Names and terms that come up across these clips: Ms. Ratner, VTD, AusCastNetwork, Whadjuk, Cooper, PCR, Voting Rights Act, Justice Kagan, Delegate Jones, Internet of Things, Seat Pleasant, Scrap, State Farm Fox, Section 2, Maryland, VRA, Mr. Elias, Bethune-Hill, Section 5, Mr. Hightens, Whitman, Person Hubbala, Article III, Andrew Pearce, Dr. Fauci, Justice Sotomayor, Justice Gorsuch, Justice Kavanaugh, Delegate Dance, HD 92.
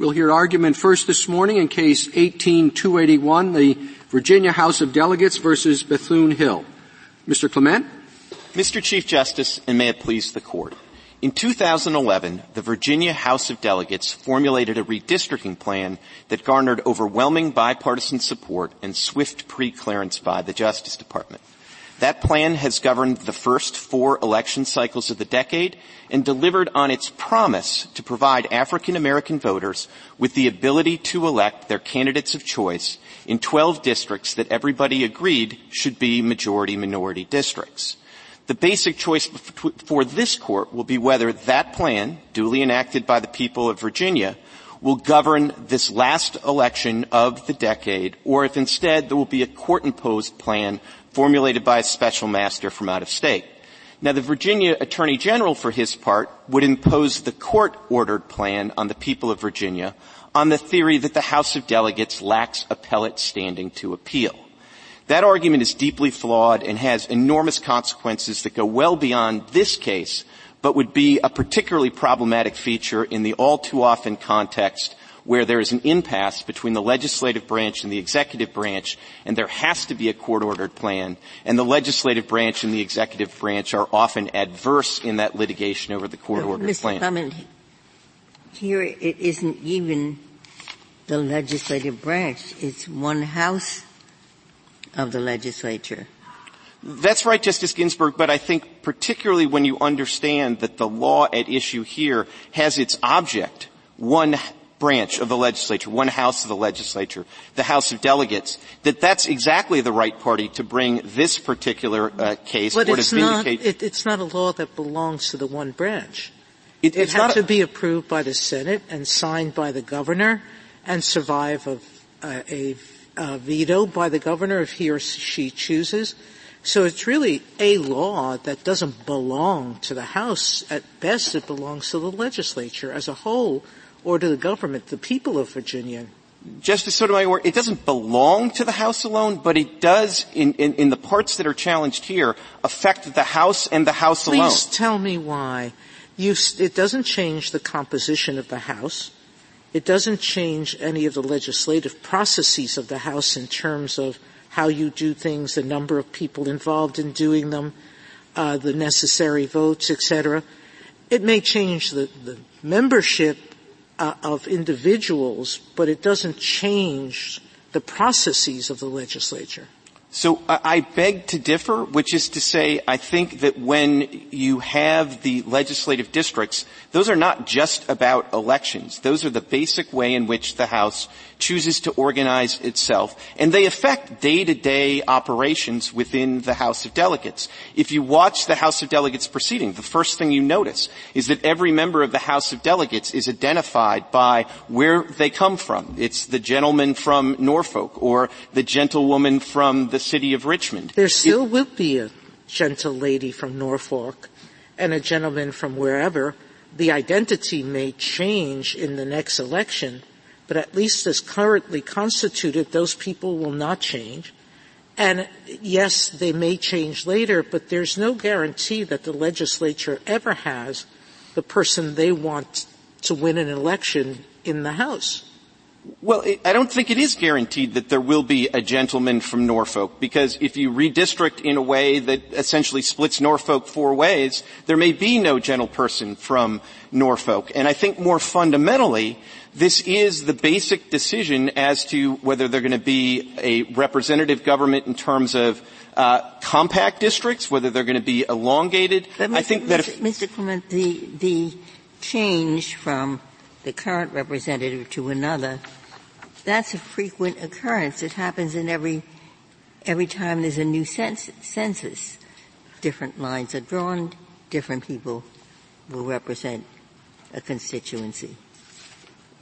We'll hear argument first this morning in Case 18-281, the Virginia House of Delegates versus Bethune-Hill. Mr. Clement? Mr. Chief Justice, and may it please the Court, in 2011, the Virginia House of Delegates formulated a redistricting plan that garnered overwhelming bipartisan support and swift pre-clearance by the Justice Department. That plan has governed the first four election cycles of the decade and delivered on its promise to provide African-American voters with the ability to elect their candidates of choice in 12 districts that everybody agreed should be majority-minority districts. The basic choice for this Court will be whether that plan, duly enacted by the people of Virginia, will govern this last election of the decade, or if instead there will be a court-imposed plan formulated by a special master from out of state. Now, the Virginia Attorney General, for his part, would impose the court-ordered plan on the people of Virginia on the theory that the House of Delegates lacks appellate standing to appeal. That argument is deeply flawed and has enormous consequences that go well beyond this case, but would be a particularly problematic feature in the all-too-often context where there is an impasse between the legislative branch and the executive branch, and there has to be a court-ordered plan, and the legislative branch and the executive branch are often adverse in that litigation over the court-ordered plan. Mr. Clement, here it isn't even the legislative branch. It's one house of the legislature. That's right, Justice Ginsburg, but I think particularly when you understand that the law at issue here has its object, one branch of the legislature, one house of the legislature, the House of Delegates, that's exactly the right party to bring this particular case. But it's not a law that belongs to the one branch. It had to be approved by the Senate and signed by the governor and survive a veto by the governor if he or she chooses. So it's really a law that doesn't belong to the House. At best, it belongs to the legislature as a whole, or to the government, the people of Virginia. Justice Sotomayor, it doesn't belong to the House alone, but it does, in the parts that are challenged here, affect the House and the House alone. Please tell me why. It doesn't change the composition of the House. It doesn't change any of the legislative processes of the House in terms of how you do things, the number of people involved in doing them, the necessary votes, etc. It may change the membership of individuals, but it doesn't change the processes of the legislature. So I beg to differ, which is to say I think that when you have the legislative districts, those are not just about elections. Those are the basic way in which the House chooses to organize itself, and they affect day-to-day operations within the House of Delegates. If you watch the House of Delegates proceeding, the first thing you notice is that every member of the House of Delegates is identified by where they come from. It's the gentleman from Norfolk or the gentlewoman from the City of Richmond. There still will be a gentle lady from Norfolk and a gentleman from wherever. The identity may change in the next election, but at least as currently constituted, those people will not change. And yes, they may change later, but there's no guarantee that the legislature ever has the person they want to win an election in the House. Well, I don't think it is guaranteed that there will be a gentleman from Norfolk, because if you redistrict in a way that essentially splits Norfolk four ways, there may be no gentleperson from Norfolk. And I think more fundamentally, this is the basic decision as to whether they're going to be a representative government in terms of compact districts, whether they're going to be elongated. But I think that Mr. Clement, the change from the current representative to another, that's a frequent occurrence. It happens in every time there's a new census. Different lines are drawn, different people will represent a constituency.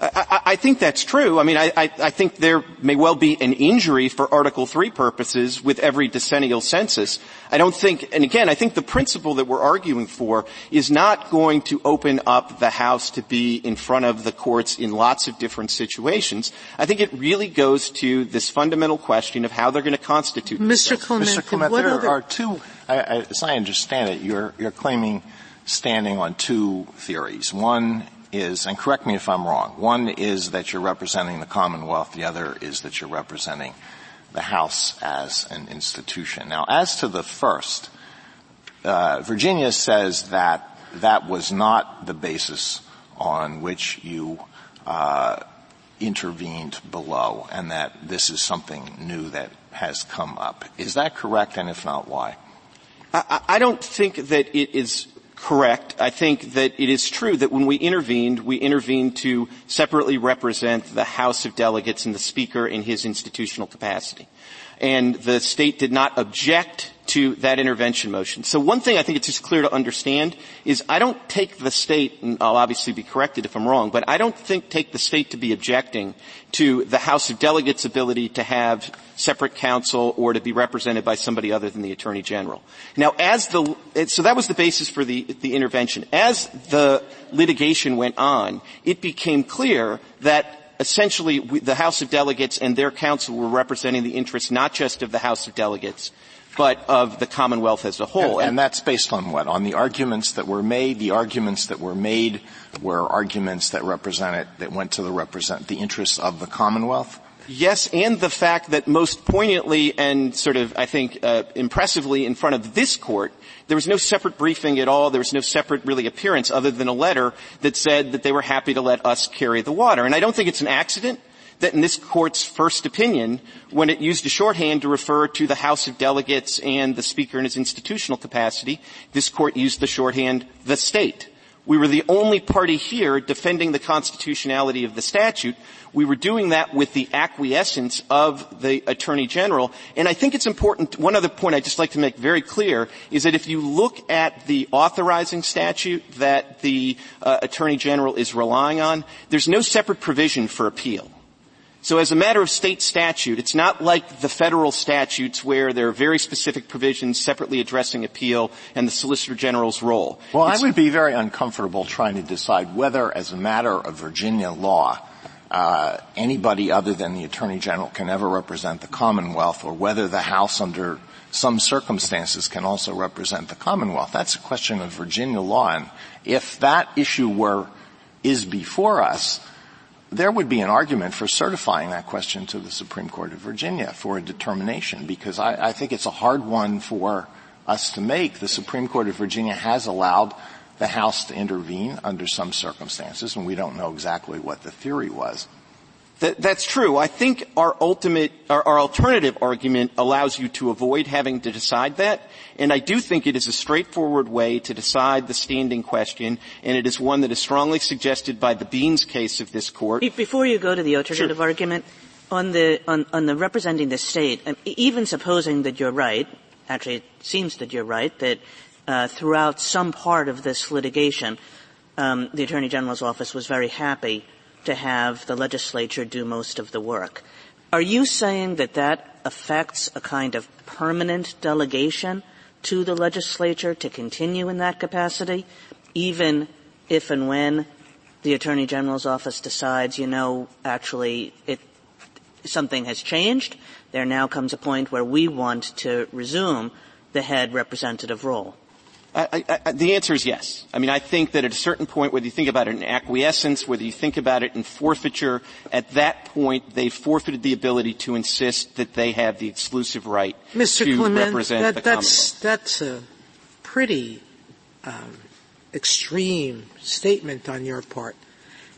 I think that's true. I mean, I think there may well be an injury for Article III purposes with every decennial census. I don't think, and again, I think the principle that we're arguing for is not going to open up the House to be in front of the courts in lots of different situations. I think it really goes to this fundamental question of how they're going to constitute. Mr. Clement, there are two, as I understand it, you're claiming standing on two theories. One is, and correct me if I'm wrong, one is that you're representing the Commonwealth, the other is that you're representing the House as an institution. Now, as to the first, Virginia says that that was not the basis on which you intervened below, and that this is something new that has come up. Is that correct, and if not, why? I don't think that it is correct. I think that it is true that when we intervened to separately represent the House of Delegates and the Speaker in his institutional capacity. And the state did not object to that intervention motion. So one thing I think it's just clear to understand is I don't take the state, and I'll obviously be corrected if I'm wrong, but I don't take the state to be objecting to the House of Delegates' ability to have separate counsel or to be represented by somebody other than the Attorney General. Now, so that was the basis for the intervention. As the litigation went on, it became clear that essentially, the House of Delegates and their counsel were representing the interests not just of the House of Delegates, but of the Commonwealth as a whole. And that's based on what? On the arguments that were made? The arguments that were made were arguments that went to represent the interests of the Commonwealth? Yes, and the fact that most poignantly and sort of, I think, impressively in front of this Court, there was no separate briefing at all. There was no separate, really, appearance other than a letter that said that they were happy to let us carry the water. And I don't think it's an accident that in this Court's first opinion, when it used a shorthand to refer to the House of Delegates and the Speaker in his institutional capacity, this Court used the shorthand, the state. We were the only party here defending the constitutionality of the statute. We were doing that with the acquiescence of the Attorney General. And I think it's important, one other point I'd just like to make very clear is that if you look at the authorizing statute that the Attorney General is relying on, there's no separate provision for appeal. So as a matter of state statute, it's not like the federal statutes where there are very specific provisions separately addressing appeal and the Solicitor General's role. Well, I would be very uncomfortable trying to decide whether, as a matter of Virginia law, anybody other than the Attorney General can ever represent the Commonwealth, or whether the House under some circumstances can also represent the Commonwealth. That's a question of Virginia law. And if that issue is before us, there would be an argument for certifying that question to the Supreme Court of Virginia for a determination, because I think it's a hard one for us to make. The Supreme Court of Virginia has allowed the House to intervene under some circumstances, and we don't know exactly what the theory was. That's true. I think our alternative argument allows you to avoid having to decide that, and I do think it is a straightforward way to decide the standing question, and it is one that is strongly suggested by the Beans case of this Court. Before you go to the alternative argument, on the representing the state, even supposing that you're right, actually it seems that you're right, that throughout some part of this litigation, the Attorney General's office was very happy to have the legislature do most of the work. Are you saying that that affects a kind of permanent delegation to the legislature to continue in that capacity, even if and when the Attorney General's office decides, actually something has changed, there now comes a point where we want to resume the head representative role? The answer is yes. I mean, I think that at a certain point, whether you think about it in acquiescence, whether you think about it in forfeiture, at that point they forfeited the ability to insist that they have the exclusive right to represent the Commonwealth. Mr. Clement, that's a pretty extreme statement on your part.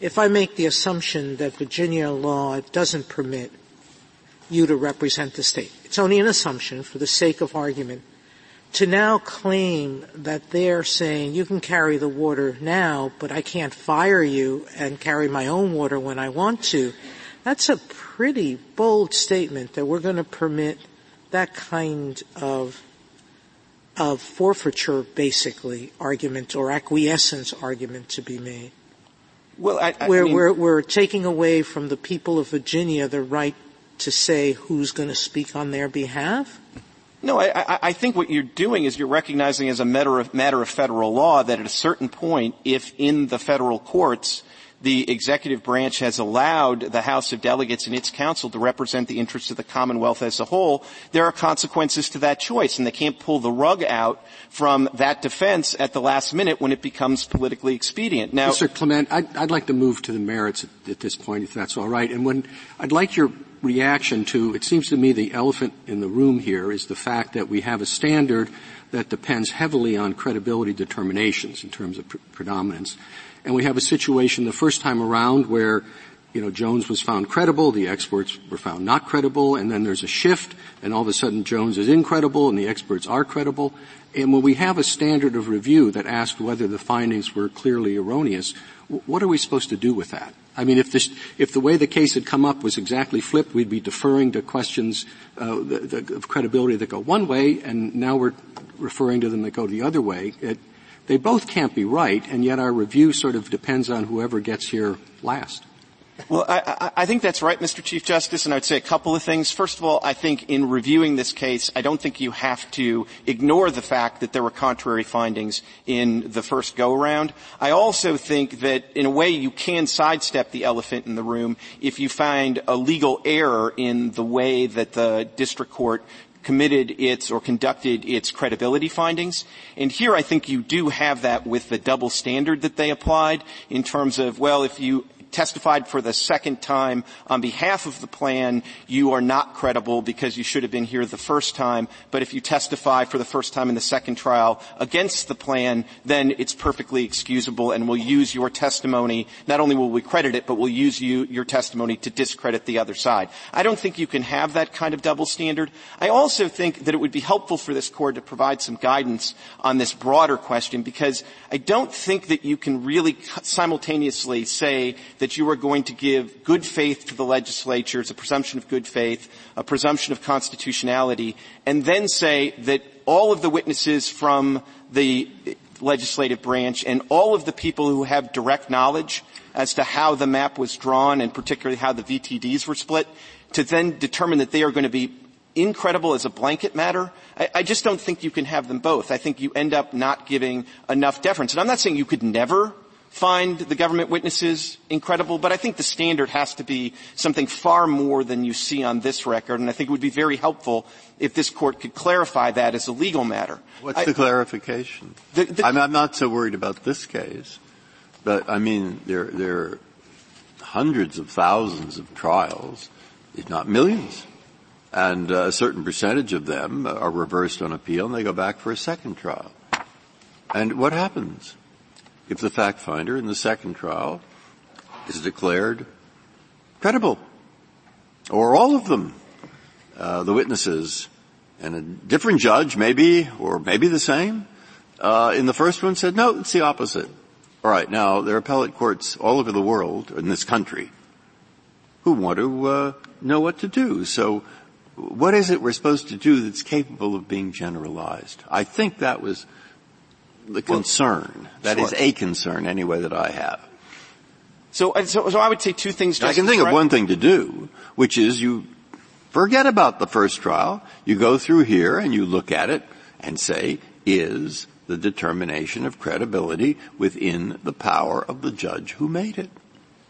If I make the assumption that Virginia law doesn't permit you to represent the state, it's only an assumption for the sake of argument, to now claim that they're saying you can carry the water now, but I can't fire you and carry my own water when I want to, that's a pretty bold statement that we're going to permit that kind of forfeiture, basically, argument or acquiescence argument to be made. Well, we're taking away from the people of Virginia the right to say who's going to speak on their behalf. No, I think what you're doing is you're recognizing as a matter of federal law that at a certain point, if in the federal courts the executive branch has allowed the House of Delegates and its counsel to represent the interests of the Commonwealth as a whole, there are consequences to that choice, and they can't pull the rug out from that defense at the last minute when it becomes politically expedient. Now, Mr. Clement, I'd like to move to the merits at this point, if that's all right. And I'd like your reaction to, it seems to me the elephant in the room here is the fact that we have a standard that depends heavily on credibility determinations in terms of predominance. And we have a situation the first time around where, Jones was found credible, the experts were found not credible, and then there's a shift, and all of a sudden Jones is incredible and the experts are credible. And when we have a standard of review that asked whether the findings were clearly erroneous, what are we supposed to do with that? I mean, if the way the case had come up was exactly flipped, we'd be deferring to questions of credibility that go one way, and now we're referring to them that go the other way. They both can't be right, and yet our review sort of depends on whoever gets here last. Well, I think that's right, Mr. Chief Justice, and I would say a couple of things. First of all, I think in reviewing this case, I don't think you have to ignore the fact that there were contrary findings in the first go-around. I also think that, in a way, you can sidestep the elephant in the room if you find a legal error in the way that the district court conducted its credibility findings. And here I think you do have that with the double standard that they applied in terms of, well, if you testified for the second time on behalf of the plan, you are not credible because you should have been here the first time. But if you testify for the first time in the second trial against the plan, then it's perfectly excusable and we'll use your testimony. Not only will we credit it, but we'll use your testimony to discredit the other side. I don't think you can have that kind of double standard. I also think that it would be helpful for this Court to provide some guidance on this broader question, because I don't think that you can really simultaneously say that you are going to give good faith to the legislature, it's a presumption of good faith, a presumption of constitutionality, and then say that all of the witnesses from the legislative branch and all of the people who have direct knowledge as to how the map was drawn and particularly how the VTDs were split, to then determine that they are going to be incredible as a blanket matter. I just don't think you can have them both. I think you end up not giving enough deference. And I'm not saying you could never find the government witnesses incredible, but I think the standard has to be something far more than you see on this record, and I think it would be very helpful if this Court could clarify that as a legal matter. What's the clarification? I'm not so worried about this case, but, I mean, there are hundreds of thousands of trials, if not millions, and a certain percentage of them are reversed on appeal, and they go back for a second trial. And what happens if the fact finder in the second trial is declared credible, or all of them, the witnesses, and a different judge maybe, or maybe the same, in the first one said, no, it's the opposite. All right, now, there are appellate courts all over the world, in this country, who want to know what to do. So what is it we're supposed to do that's capable of being generalized? I think that was the concern. That is a concern, anyway, that I have. So I would say two things. Just I can think of one thing to do, which is you forget about the first trial. You go through here and you look at it and say, is the determination of credibility within the power of the judge who made it?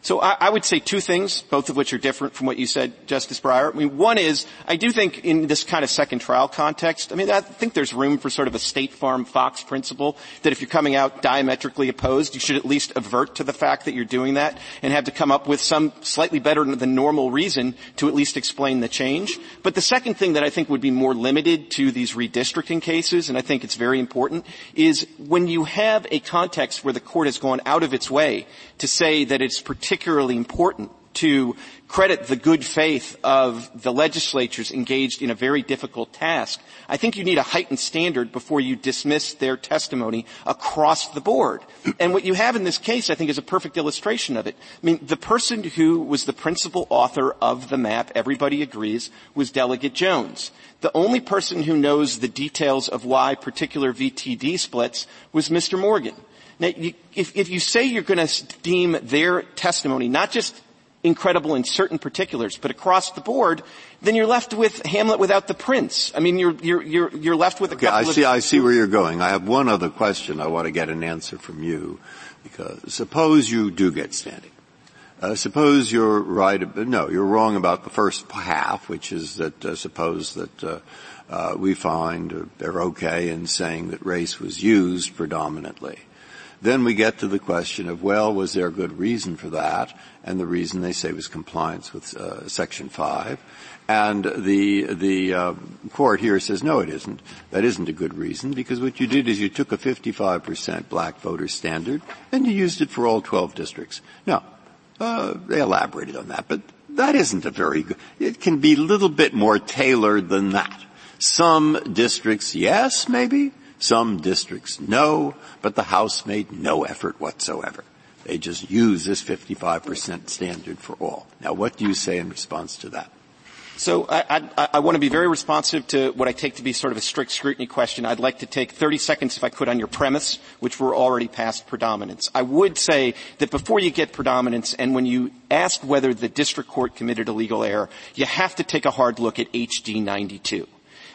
So I would say two things, both of which are different from what you said, Justice Breyer. I mean, one is, I do think in this kind of second trial context, I mean, I think there's room for sort of a State Farm Fox principle that if you're coming out diametrically opposed, you should at least avert to the fact that you're doing that and have to come up with some slightly better than normal reason to at least explain the change. But the second thing that I think would be more limited to these redistricting cases, and I think it's very important, is when you have a context where the Court has gone out of its way to say that it's particularly important to credit the good faith of the legislatures engaged in a very difficult task, I think you need a heightened standard before you dismiss their testimony across the board. And what you have in this case, I think, is a perfect illustration of it. I mean, the person who was the principal author of the map, everybody agrees, was Delegate Jones. The only person who knows the details of why particular VTD splits was Mr. Morgan. Now, if you say you're going to deem their testimony not just incredible in certain particulars, but across the board, then you're left with Hamlet without the prince. I mean, you're left with a couple of... I see where you're going. I have one other question I want to get an answer from you, because suppose you do get standing. Suppose you're right. No, you're wrong about the first half, which is that suppose that we find they're okay in saying that race was used predominantly. Then we get to the question of, well, was there a good reason for that? And the reason they say was compliance with Section 5. And the court here says, no, it isn't. That isn't a good reason, because what you did is you took a 55% black voter standard and you used it for all 12 districts. Now, they elaborated on that, but that isn't a very good – it can be a little bit more tailored than that. Some districts, yes, maybe. Some districts, no, but the House made no effort whatsoever. They just use this 55% standard for all. Now, what do you say in response to that? So I want to be very responsive to what I take to be sort of a strict scrutiny question. I'd like to take 30 seconds, if I could, on your premise, which we're already past predominance. I would say that before you get predominance and when you ask whether the district court committed a legal error, you have to take a hard look at HD 92.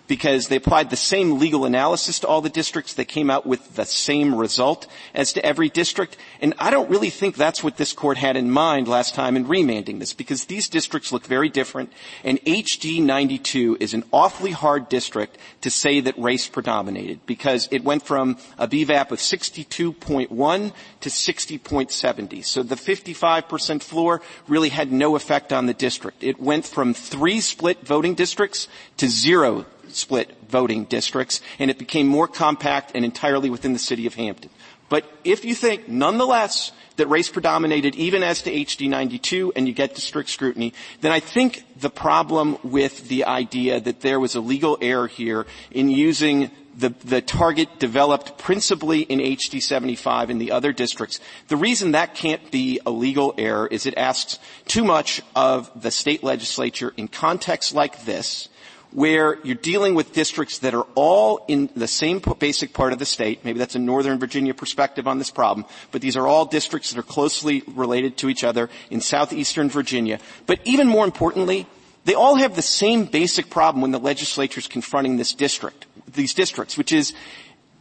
Because they applied the same legal analysis to all the districts. They came out with the same result as to every district. And I don't really think that's what this court had in mind last time in remanding this, because these districts look very different. And HD 92 is an awfully hard district to say that race predominated, because it went from a BVAP of 62.1 to 60.70. So the 55% floor really had no effect on the district. It went from 3 split voting districts to 0 split voting districts, and it became more compact and entirely within the city of Hampton. But if you think, nonetheless, that race predominated even as to HD 92 and you get to strict scrutiny, then I think the problem with the idea that there was a legal error here in using the target developed principally in HD 75 and the other districts, the reason that can't be a legal error is it asks too much of the state legislature in contexts like this, where you're dealing with districts that are all in the same basic part of the state. Maybe that's a Northern Virginia perspective on this problem, but these are all districts that are closely related to each other in southeastern Virginia. But even more importantly, they all have the same basic problem when the legislature's confronting this district, these districts, which is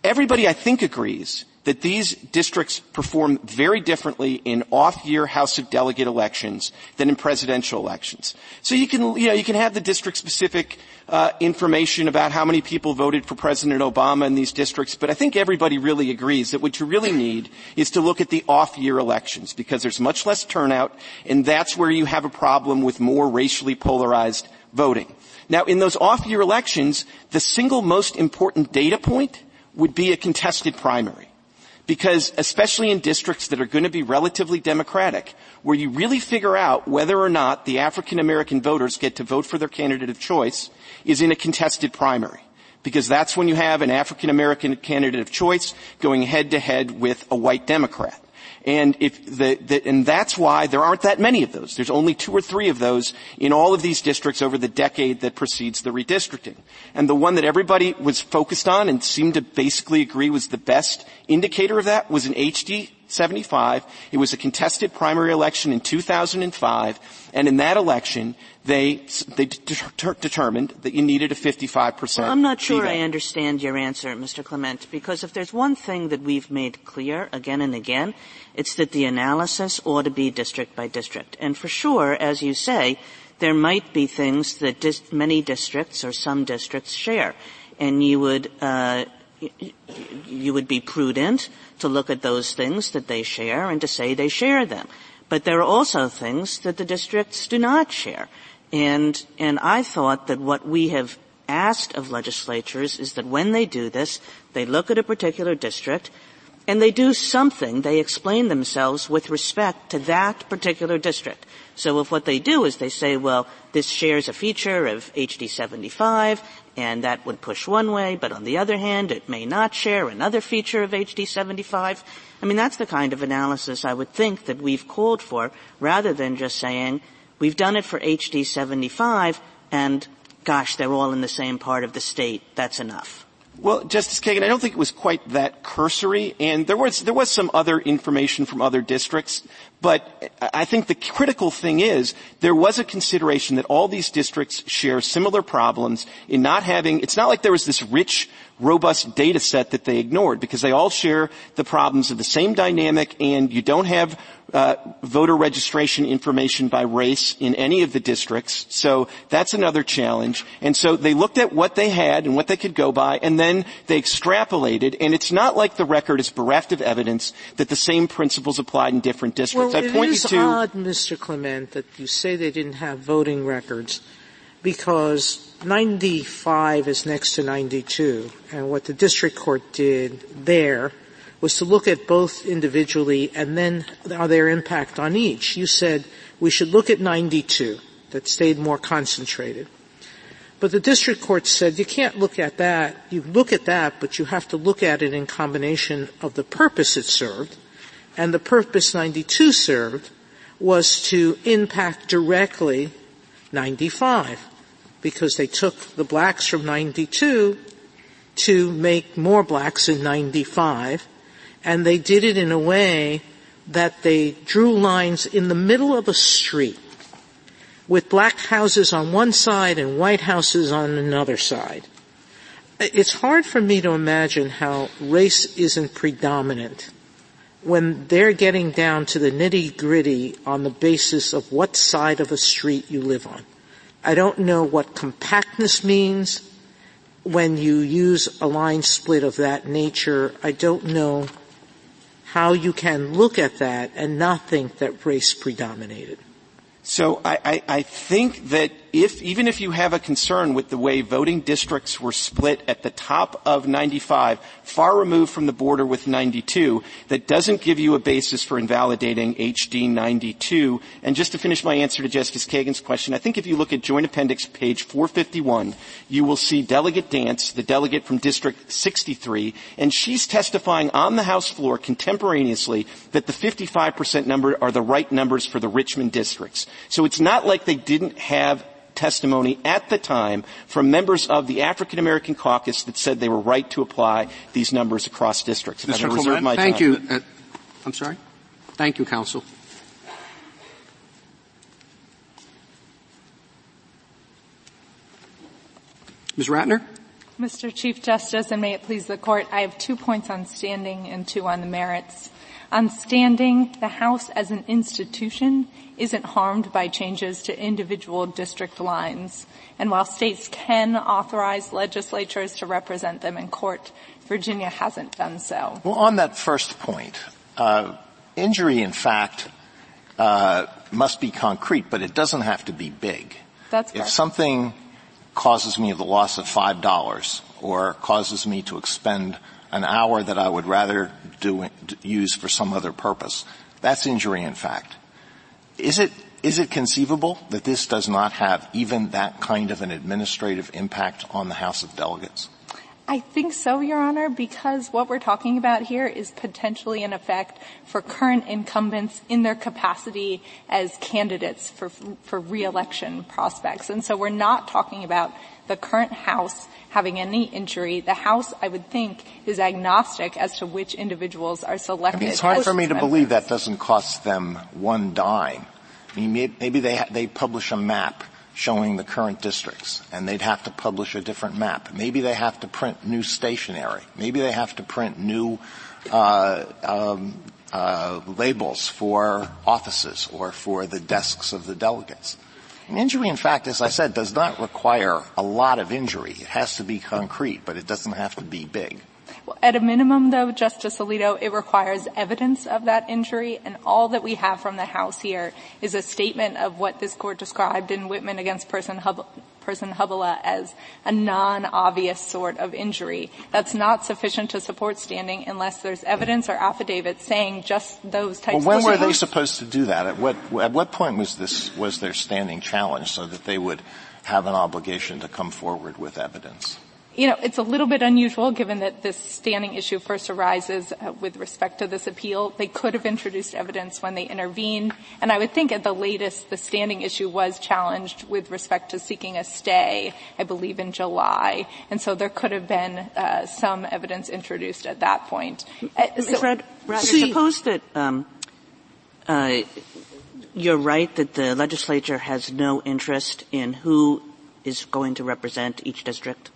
everybody I think agrees that these districts perform very differently in off-year House of Delegate elections than in presidential elections. So you can have the district-specific information about how many people voted for President Obama in these districts, but I think everybody really agrees that what you really need is to look at the off-year elections, because there's much less turnout, and that's where you have a problem with more racially polarized voting. Now, in those off-year elections, the single most important data point would be a contested primary. Because especially in districts that are going to be relatively Democratic, where you really figure out whether or not the African-American voters get to vote for their candidate of choice is in a contested primary. Because that's when you have an African-American candidate of choice going head-to-head with a white Democrat. And and that's why there aren't that many of those. There's only 2 or 3 of those in all of these districts over the decade that precedes the redistricting. And the one that everybody was focused on and seemed to basically agree was the best indicator of that was in HD 75. It was a contested primary election in 2005. And in that election, they determined that you needed a 55%. Well, I'm not sure I understand your answer, Mr. Clement, because if there's one thing that we've made clear again and again, it's that the analysis ought to be district by district. And for sure, as you say, there might be things that many districts or some districts share. And you would be prudent to look at those things that they share and to say they share them. But there are also things that the districts do not share. And I thought that what we have asked of legislatures is that when they do this, they look at a particular district and they do something, they explain themselves with respect to that particular district. So if what they do is they say, well, this shares a feature of HD 75 and that would push one way, but on the other hand, it may not share another feature of HD 75. I mean, that's the kind of analysis I would think that we've called for, rather than just saying we've done it for HD 75 and, gosh, they're all in the same part of the state. That's enough. Well, Justice Kagan, I don't think it was quite that cursory, and there was some other information from other districts, But I think the critical thing is there was a consideration that all these districts share similar problems in not having – it's not like there was this rich, robust data set that they ignored, because they all share the problems of the same dynamic, and you don't have voter registration information by race in any of the districts. So that's another challenge. And so they looked at what they had and what they could go by, and then they extrapolated. And it's not like the record is bereft of evidence that the same principles applied in different districts. Well, I point you to — it is odd, Mr. Clement, that you say they didn't have voting records, because 95 is next to 92. And what the district court did there was to look at both individually and then their impact on each. You said we should look at 92, that stayed more concentrated. But the district court said you can't look at that. You look at that, but you have to look at it in combination of the purpose it served. And the purpose 92 served was to impact directly 95, because they took the blacks from 92 to make more blacks in 95, and they did it in a way that they drew lines in the middle of a street with black houses on one side and white houses on another side. It's hard for me to imagine how race isn't predominant when they're getting down to the nitty-gritty on the basis of what side of a street you live on. I don't know what compactness means when you use a line split of that nature. I don't know how you can look at that and not think that race predominated. So I think that even if you have a concern with the way voting districts were split at the top of 95, far removed from the border with 92, that doesn't give you a basis for invalidating HD 92. And just to finish my answer to Justice Kagan's question, I think if you look at Joint Appendix page 451, you will see Delegate Dance, the delegate from District 63, and she's testifying on the House floor contemporaneously that the 55% number are the right numbers for the Richmond districts. So it's not like they didn't have testimony at the time from members of the African-American caucus that said they were right to apply these numbers across districts. Mr. Clement, thank you. I'm sorry? Thank you, counsel. Ms. Ratner? Mr. Chief Justice, and may it please the Court, I have 2 points on standing and 2 on the merits. On standing, the House as an institution isn't harmed by changes to individual district lines. And while states can authorize legislatures to represent them in court, Virginia hasn't done so. Well, on that first point, injury, in fact, must be concrete, but it doesn't have to be big. That's correct. If something causes me the loss of $5 or causes me to expend an hour that I would rather use for some other purpose, that's injury, in fact. Is it conceivable that this does not have even that kind of an administrative impact on the House of Delegates? I think so, Your Honor, because what we're talking about here is potentially an effect for current incumbents in their capacity as candidates for re-election prospects. And so we're not talking about the current House having any injury. The House, I would think, is agnostic as to which individuals are selected. It's hard for me to believe that doesn't cost them one dime. I mean, maybe they publish a map showing the current districts, and they'd have to publish a different map. Maybe they have to print new stationery. Maybe they have to print new labels for offices or for the desks of the delegates. And injury, in fact, as I said, does not require a lot of injury. It has to be concrete, but it doesn't have to be big. Well, at a minimum, though, Justice Alito, it requires evidence of that injury, and all that we have from the House here is a statement of what this Court described in Whitman against Person Hubbala as a non-obvious sort of injury. That's not sufficient to support standing unless there's evidence or affidavits saying just those types of things. Well, when were they supposed to do that? At what point was their standing challenge so that they would have an obligation to come forward with evidence? You know, it's a little bit unusual given that this standing issue first arises with respect to this appeal. They could have introduced evidence when they intervened, and I would think at the latest the standing issue was challenged with respect to seeking a stay, I believe, in July, and so there could have been some evidence introduced at that point. So suppose that you're right that the legislature has no interest in who is going to represent each district.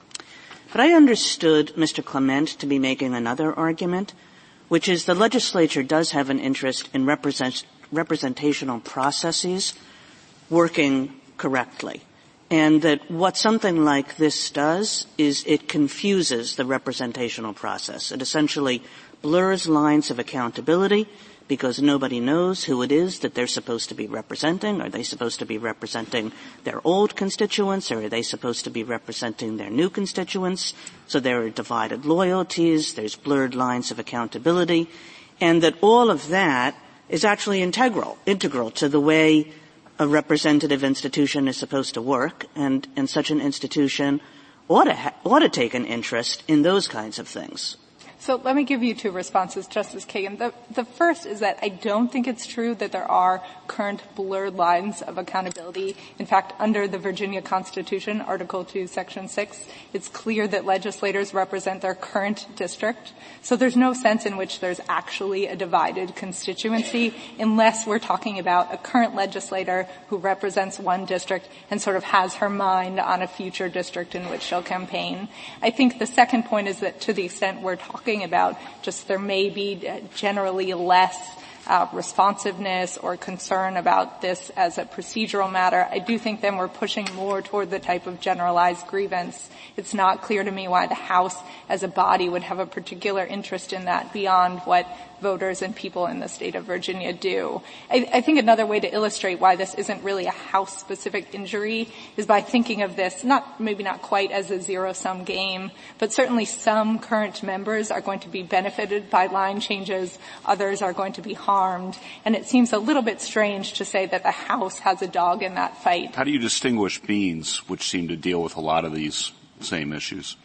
But I understood Mr. Clement to be making another argument, which is the legislature does have an interest in representational processes working correctly, and that what something like this does is it confuses the representational process. It essentially blurs lines of accountability because nobody knows who it is that they're supposed to be representing. Are they supposed to be representing their old constituents, or are they supposed to be representing their new constituents? So there are divided loyalties, there's blurred lines of accountability, and that all of that is actually integral to the way a representative institution is supposed to work, and such an institution ought to take an interest in those kinds of things. So let me give you two responses, Justice Kagan. The first is that I don't think it's true that there are current blurred lines of accountability. In fact, under the Virginia Constitution, Article 2, Section 6, it's clear that legislators represent their current district. So there's no sense in which there's actually a divided constituency unless we're talking about a current legislator who represents one district and sort of has her mind on a future district in which she'll campaign. I think the second point is that to the extent we're talking about just there may be generally less responsiveness or concern about this as a procedural matter, I do think then we're pushing more toward the type of generalized grievance. It's not clear to me why the House as a body would have a particular interest in that beyond what voters and people in the state of Virginia do. I think another way to illustrate why this isn't really a House-specific injury is by thinking of this, maybe not quite as a zero-sum game, but certainly some current members are going to be benefited by line changes, others are going to be harmed, and it seems a little bit strange to say that the House has a dog in that fight. How do you distinguish Beans, which seem to deal with a lot of these same issues?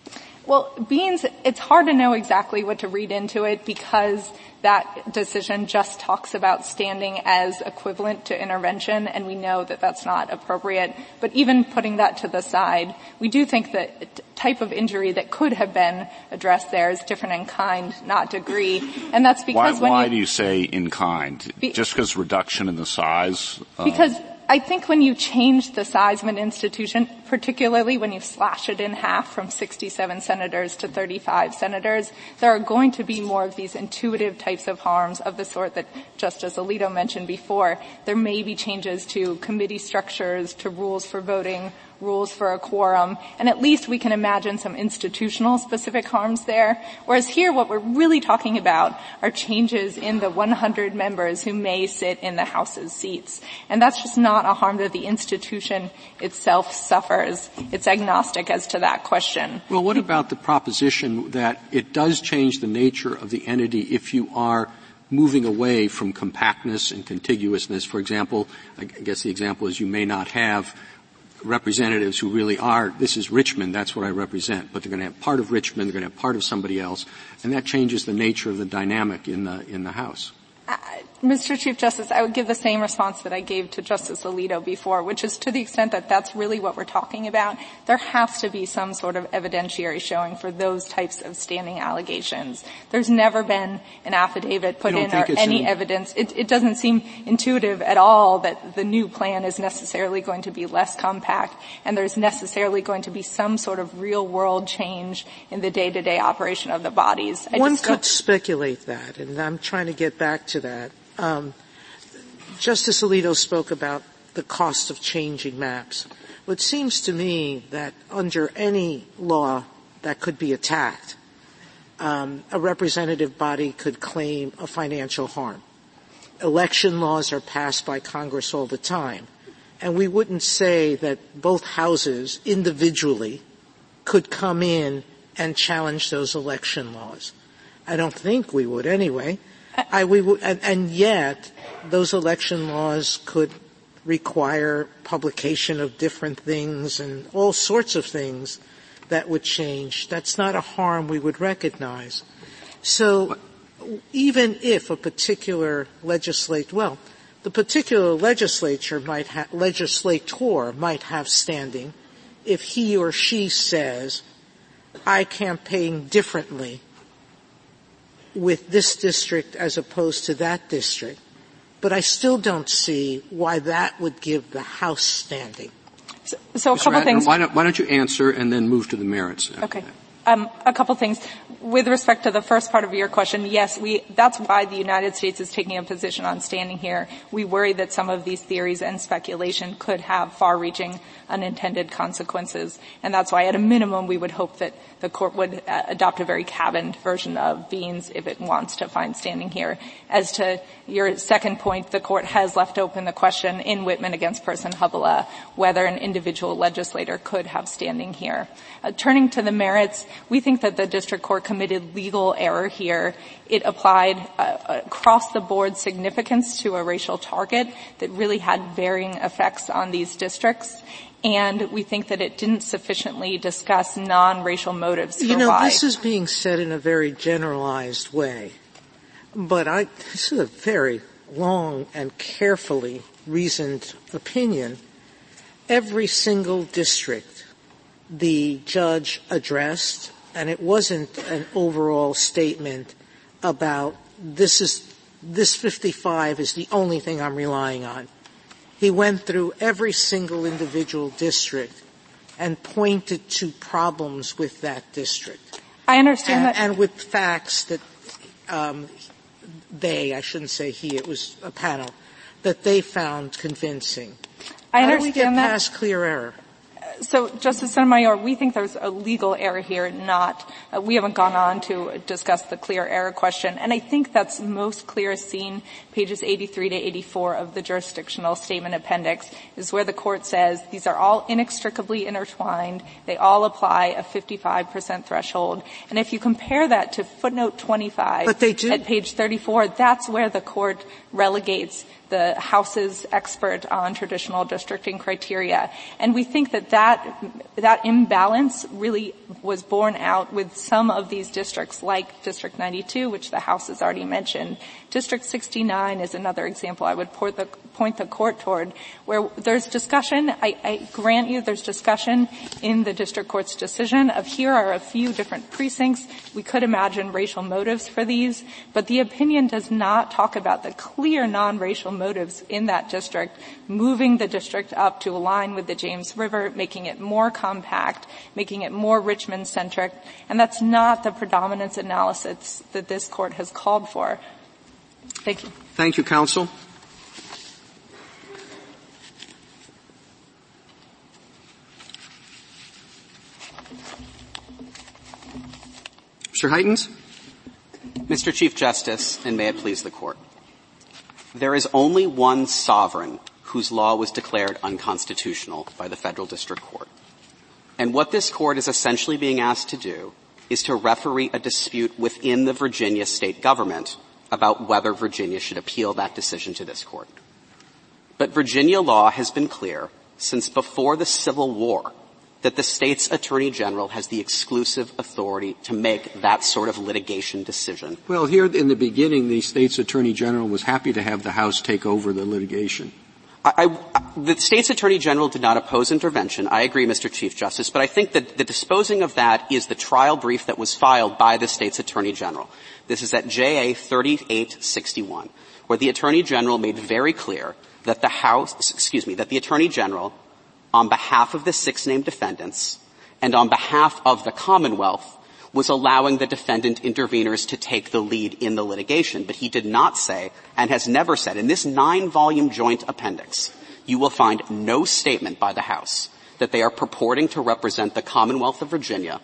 Well, Beans, it's hard to know exactly what to read into it because that decision just talks about standing as equivalent to intervention, and we know that that's not appropriate. But even putting that to the side, we do think that the type of injury that could have been addressed there is different in kind, not degree. And that's because why do you say in kind? Just because reduction in the size? Because I think when you change the size of an institution, particularly when you slash it in half from 67 senators to 35 senators, there are going to be more of these intuitive types of harms of the sort that Justice Alito mentioned before. There may be changes to committee structures, to rules for voting, rules for a quorum, and at least we can imagine some institutional specific harms there. Whereas here what we're really talking about are changes in the 100 members who may sit in the House's seats. And that's just not a harm that the institution itself suffers. It's agnostic as to that question. Well, what about the proposition that it does change the nature of the entity if you are moving away from compactness and contiguousness? For example, I guess the example is you may not have representatives who really are, this is Richmond, that's what I represent, but they're going to have part of Richmond, they're going to have part of somebody else, and that changes the nature of the dynamic in the House. Mr. Chief Justice, I would give the same response that I gave to Justice Alito before, which is to the extent that that's really what we're talking about, there has to be some sort of evidentiary showing for those types of standing allegations. There's never been an affidavit put in or any evidence. It doesn't seem intuitive at all that the new plan is necessarily going to be less compact, and there's necessarily going to be some sort of real-world change in the day-to-day operation of the bodies. One could speculate that, and I'm trying to get back to that. Justice Alito spoke about the cost of changing maps. Well, it seems to me that under any law that could be attacked, a representative body could claim a financial harm. Election laws are passed by Congress all the time, and we wouldn't say that both houses individually could come in and challenge those election laws. I don't think we would anyway. And yet those election laws could require publication of different things and all sorts of things that would change. That's not a harm we would recognize. So even if a particular legislator might have standing if he or she says, I campaign differently with this district as opposed to that district, but I still don't see why that would give the House standing. So a couple Ratner, things. Why don't you answer and then move to the merits? Okay. That. A couple things. With respect to the first part of your question, yes, that's why the United States is taking a position on standing here. We worry that some of these theories and speculation could have far-reaching unintended consequences. And that's why, at a minimum, we would hope that the Court would adopt a very cabined version of Beans if it wants to find standing here. As to your second point, the Court has left open the question in Whitman against Person Hubbala whether an individual legislator could have standing here. Turning to the merits, we think that the district court committed legal error here. It applied across-the-board significance to a racial target that really had varying effects on these districts. And we think that it didn't sufficiently discuss non-racial motives for why. This is being said in a very generalized way, but this is a very long and carefully reasoned opinion. Every single district the judge addressed, and it wasn't an overall statement about this 55 is the only thing I'm relying on. He went through every single individual district and pointed to problems with that district. I understand that. And with facts that I shouldn't say he, it was a panel, that they found convincing. I understand that. How do we get past clear error? So, Justice Sotomayor, we think there's a legal error here, we haven't gone on to discuss the clear error question. And I think that's most clear seen pages 83 to 84 of the jurisdictional statement appendix is where the Court says these are all inextricably intertwined. They all apply a 55% threshold. And if you compare that to footnote 25 at page 34, that's where the Court relegates the House's expert on traditional districting criteria. And we think that imbalance really was borne out with some of these districts, like District 92, which the House has already mentioned. District 69 is another example I would point the Court toward, where there's discussion. I grant you there's discussion in the district court's decision of here are a few different precincts. We could imagine racial motives for these, but the opinion does not talk about the clear non-racial motives in that district, moving the district up to align with the James River, making it more compact, making it more Richmond-centric, and that's not the predominance analysis that this Court has called for. Thank you. Thank you, counsel. Mr. Hightens? Mr. Chief Justice, and may it please the Court. There is only one sovereign whose law was declared unconstitutional by the Federal District Court. And what this Court is essentially being asked to do is to referee a dispute within the Virginia state government about whether Virginia should appeal that decision to this Court. But Virginia law has been clear since before the Civil War that the state's attorney general has the exclusive authority to make that sort of litigation decision. Well, here in the beginning, the state's attorney general was happy to have the House take over the litigation. The state's attorney general did not oppose intervention. I agree, Mr. Chief Justice, but I think that the disposing of that is the trial brief that was filed by the state's attorney general. This is at JA 3861, where the attorney general made very clear that the attorney general, on behalf of the six named defendants and on behalf of the Commonwealth, was allowing the defendant interveners to take the lead in the litigation. But he did not say, and has never said, in this 9-volume joint appendix, you will find no statement by the House that they are purporting to represent the Commonwealth of Virginia,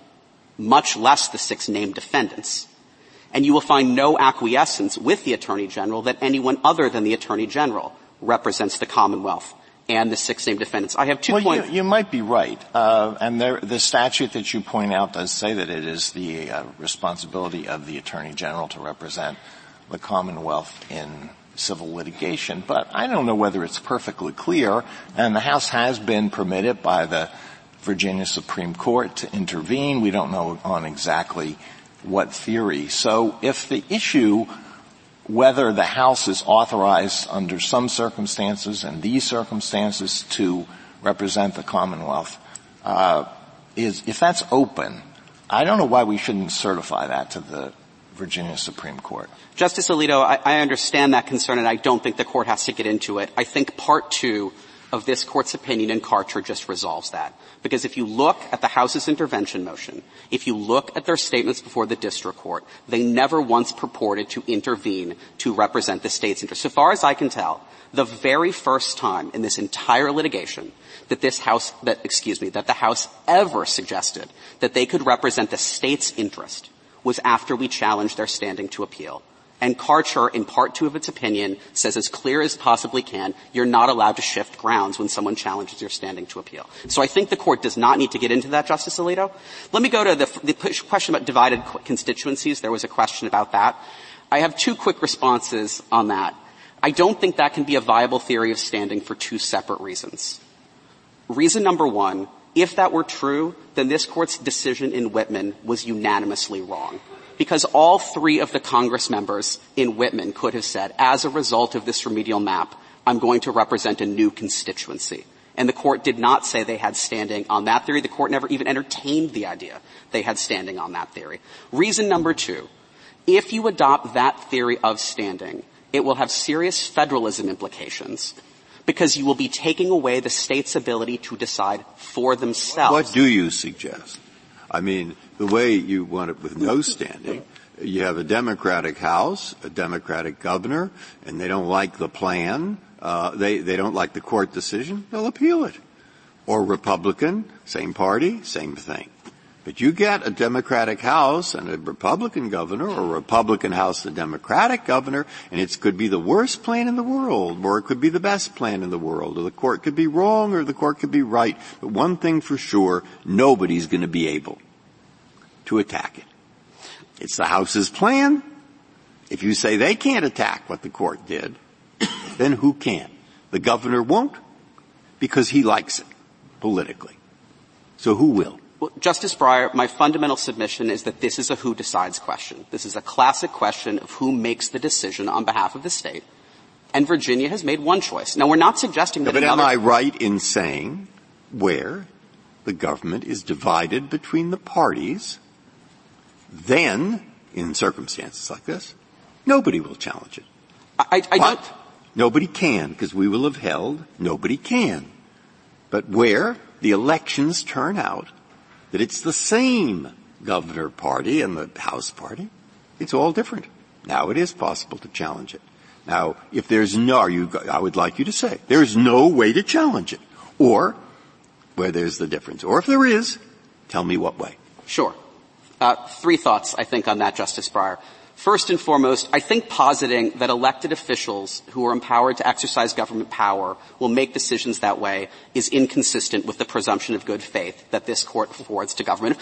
much less the six named defendants. And you will find no acquiescence with the Attorney General that anyone other than the Attorney General represents the Commonwealth and the six named defendants. I have two points. You might be right. The statute that you point out does say that it is the responsibility of the Attorney General to represent the Commonwealth in civil litigation. But I don't know whether it's perfectly clear, and the House has been permitted by the Virginia Supreme Court to intervene. We don't know on exactly what theory. So if the issue whether the House is authorized under some circumstances and these circumstances to represent the Commonwealth, if that's open, I don't know why we shouldn't certify that to the Virginia Supreme Court. Justice Alito, I understand that concern, and I don't think the Court has to get into it. I think Part 2 of this Court's opinion in Karcher just resolves that. Because if you look at the House's intervention motion, if you look at their statements before the district court, they never once purported to intervene to represent the state's interest. So far as I can tell, the very first time in this entire litigation that this House, that the House ever suggested that they could represent the state's interest was after we challenged their standing to appeal. And Karcher, in Part 2 of its opinion, says as clear as possibly can, you're not allowed to shift grounds when someone challenges your standing to appeal. So I think the Court does not need to get into that, Justice Alito. Let me go to the question about divided constituencies. There was a question about that. I have two quick responses on that. I don't think that can be a viable theory of standing for two separate reasons. Reason number one, if that were true, then this Court's decision in Whitman was unanimously wrong. Because all three of the Congress members in Whitman could have said, as a result of this remedial map, I'm going to represent a new constituency. And the Court did not say they had standing on that theory. The Court never even entertained the idea they had standing on that theory. Reason number two, if you adopt that theory of standing, it will have serious federalism implications because you will be taking away the state's ability to decide for themselves. What do you suggest? I mean, the way you want it with no standing, you have a Democratic House, a Democratic governor, and they don't like the plan. They don't like the court decision. They'll appeal it. Or Republican, same party, same thing. But you get a Democratic House and a Republican governor, or a Republican House and a Democratic governor, and it could be the worst plan in the world, or it could be the best plan in the world, or the court could be wrong, or the court could be right. But one thing for sure, nobody's going to be able to attack it. It's the House's plan. If you say they can't attack what the court did, then who can? The governor won't, because he likes it politically. So who will? Well, Justice Breyer, my fundamental submission is that this is a who decides question. This is a classic question of who makes the decision on behalf of the state. And Virginia has made one choice. Now, we're not suggesting that But am I right in saying where the government is divided between the parties, then, in circumstances like this, nobody will challenge it? But nobody can, because we will have held nobody can. But where the elections turn out that it's the same governor party and the House party, it's all different. Now it is possible to challenge it. Now, if there's I would like you to say, there's no way to challenge it, or where there's the difference. Or if there is, tell me what way. Sure. Three thoughts, I think, on that, Justice Breyer. First and foremost, I think positing that elected officials who are empowered to exercise government power will make decisions that way is inconsistent with the presumption of good faith that this Court affords to government.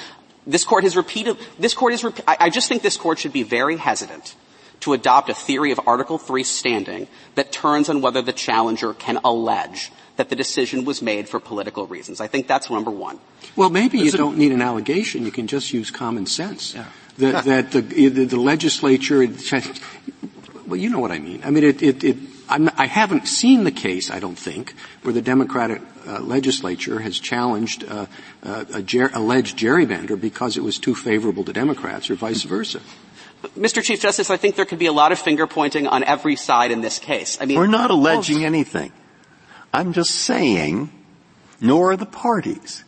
I just think this Court should be very hesitant to adopt a theory of Article III standing that turns on whether the challenger can allege that the decision was made for political reasons. I think that's number one. Well, maybe you don't need an allegation. You can just use common sense. Yeah. That the legislature, well, you know what I mean. I mean, I haven't seen the case, I don't think, where the Democratic legislature has challenged alleged gerrymander because it was too favorable to Democrats or vice versa. Mr. Chief Justice, I think there could be a lot of finger pointing on every side in this case. I mean, we're not alleging anything. I'm just saying, nor are the parties.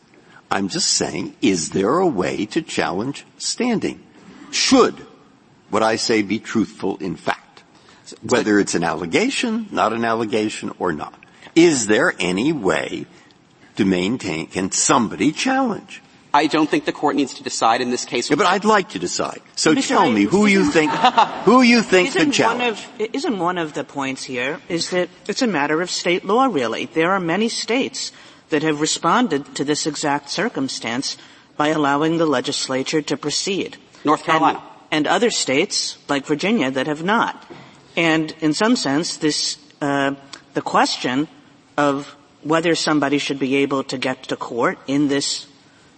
I'm just saying, is there a way to challenge standing? Should what I say be truthful in fact, whether it's an allegation, not an allegation, or not? Is there any way to maintain, can somebody challenge? I don't think the Court needs to decide in this case. Yeah, but I'd like to decide. So tell me who you think can challenge. Isn't one of the points here is that it's a matter of state law, really. There are many states that have responded to this exact circumstance by allowing the legislature to proceed. North Carolina. And other states, like Virginia, that have not. And in some sense, the question of whether somebody should be able to get to court in this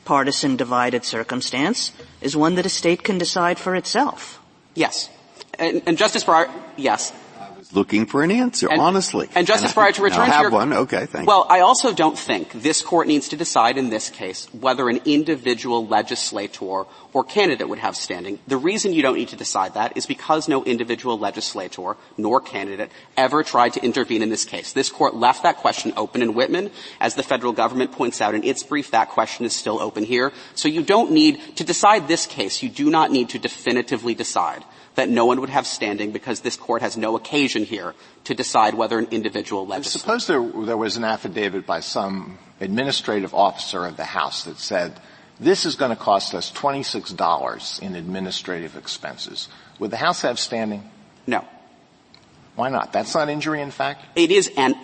partisan divided circumstance is one that a state can decide for itself. Yes. And Justice Breyer, yes. I was looking for an answer, honestly. And Justice Breyer, to return to your... I have one. Okay, thank you. Well, I also don't think this Court needs to decide in this case whether an individual legislator or candidate would have standing. The reason you don't need to decide that is because no individual legislator nor candidate ever tried to intervene in this case. This Court left that question open in Whitman. As the federal government points out in its brief, that question is still open here. So you don't need to decide this case. You do not need to definitively decide that no one would have standing because this Court has no occasion here to decide whether an individual legislator. Suppose there was an affidavit by some administrative officer of the House that said, this is going to cost us $26 in administrative expenses. Would the House have standing? No. Why not? That's not injury in fact? It is an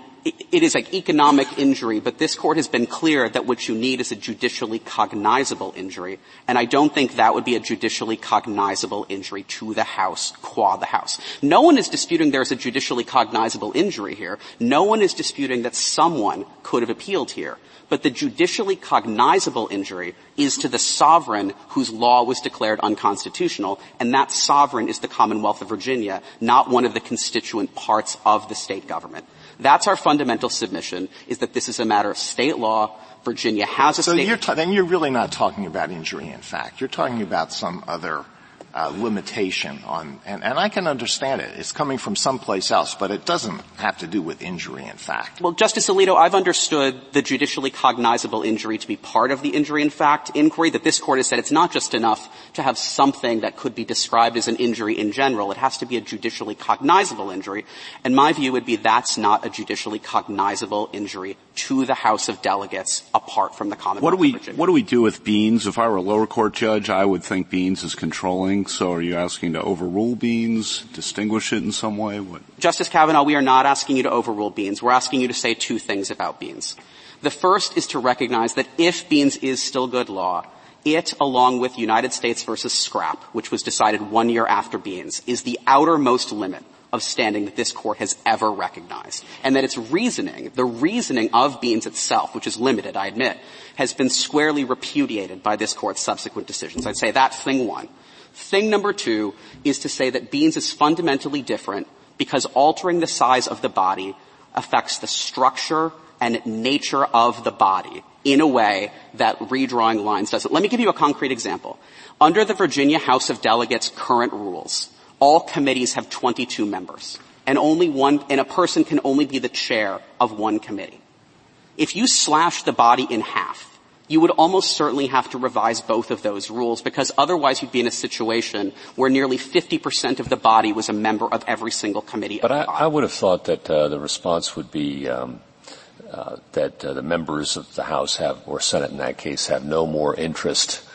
economic injury, but this Court has been clear that what you need is a judicially cognizable injury, and I don't think that would be a judicially cognizable injury to the House, qua the House. No one is disputing there is a judicially cognizable injury here. No one is disputing that someone could have appealed here. But the judicially cognizable injury is to the sovereign whose law was declared unconstitutional, and that sovereign is the Commonwealth of Virginia, not one of the constituent parts of the state government. That's our fundamental submission, is that this is a matter of state law. Virginia has a state law. So then you're really not talking about injury in fact. You're talking about some other limitation on, and I can understand it. It's coming from someplace else, but it doesn't have to do with injury in fact. Well, Justice Alito, I've understood the judicially cognizable injury to be part of the injury in fact inquiry, that this Court has said it's not just enough to have something that could be described as an injury in general. It has to be a judicially cognizable injury. And my view would be that's not a judicially cognizable injury to the House of Delegates apart from the Commonwealth of Virginia. What do we do with Beans? If I were a lower court judge, I would think Beans is controlling. So are you asking to overrule Beans, distinguish it in some way? What? Justice Kavanaugh, we are not asking you to overrule Beans. We're asking you to say two things about Beans. The first is to recognize that if Beans is still good law, it, along with United States versus Scrap, which was decided 1 year after Beans, is the outermost limit of standing that this Court has ever recognized. And that its reasoning, the reasoning of Beans itself, which is limited, I admit, has been squarely repudiated by this Court's subsequent decisions. I'd say that's thing one. Thing number two is to say that Beans is fundamentally different because altering the size of the body affects the structure and nature of the body in a way that redrawing lines doesn't. Let me give you a concrete example. Under the Virginia House of Delegates' current rules, all committees have 22 members, and a person can only be the chair of one committee. If you slash the body in half, you would almost certainly have to revise both of those rules because otherwise you'd be in a situation where nearly 50% of the body was a member of every single committee. But I would have thought that the response would be that the members of the House or Senate in that case have no more interest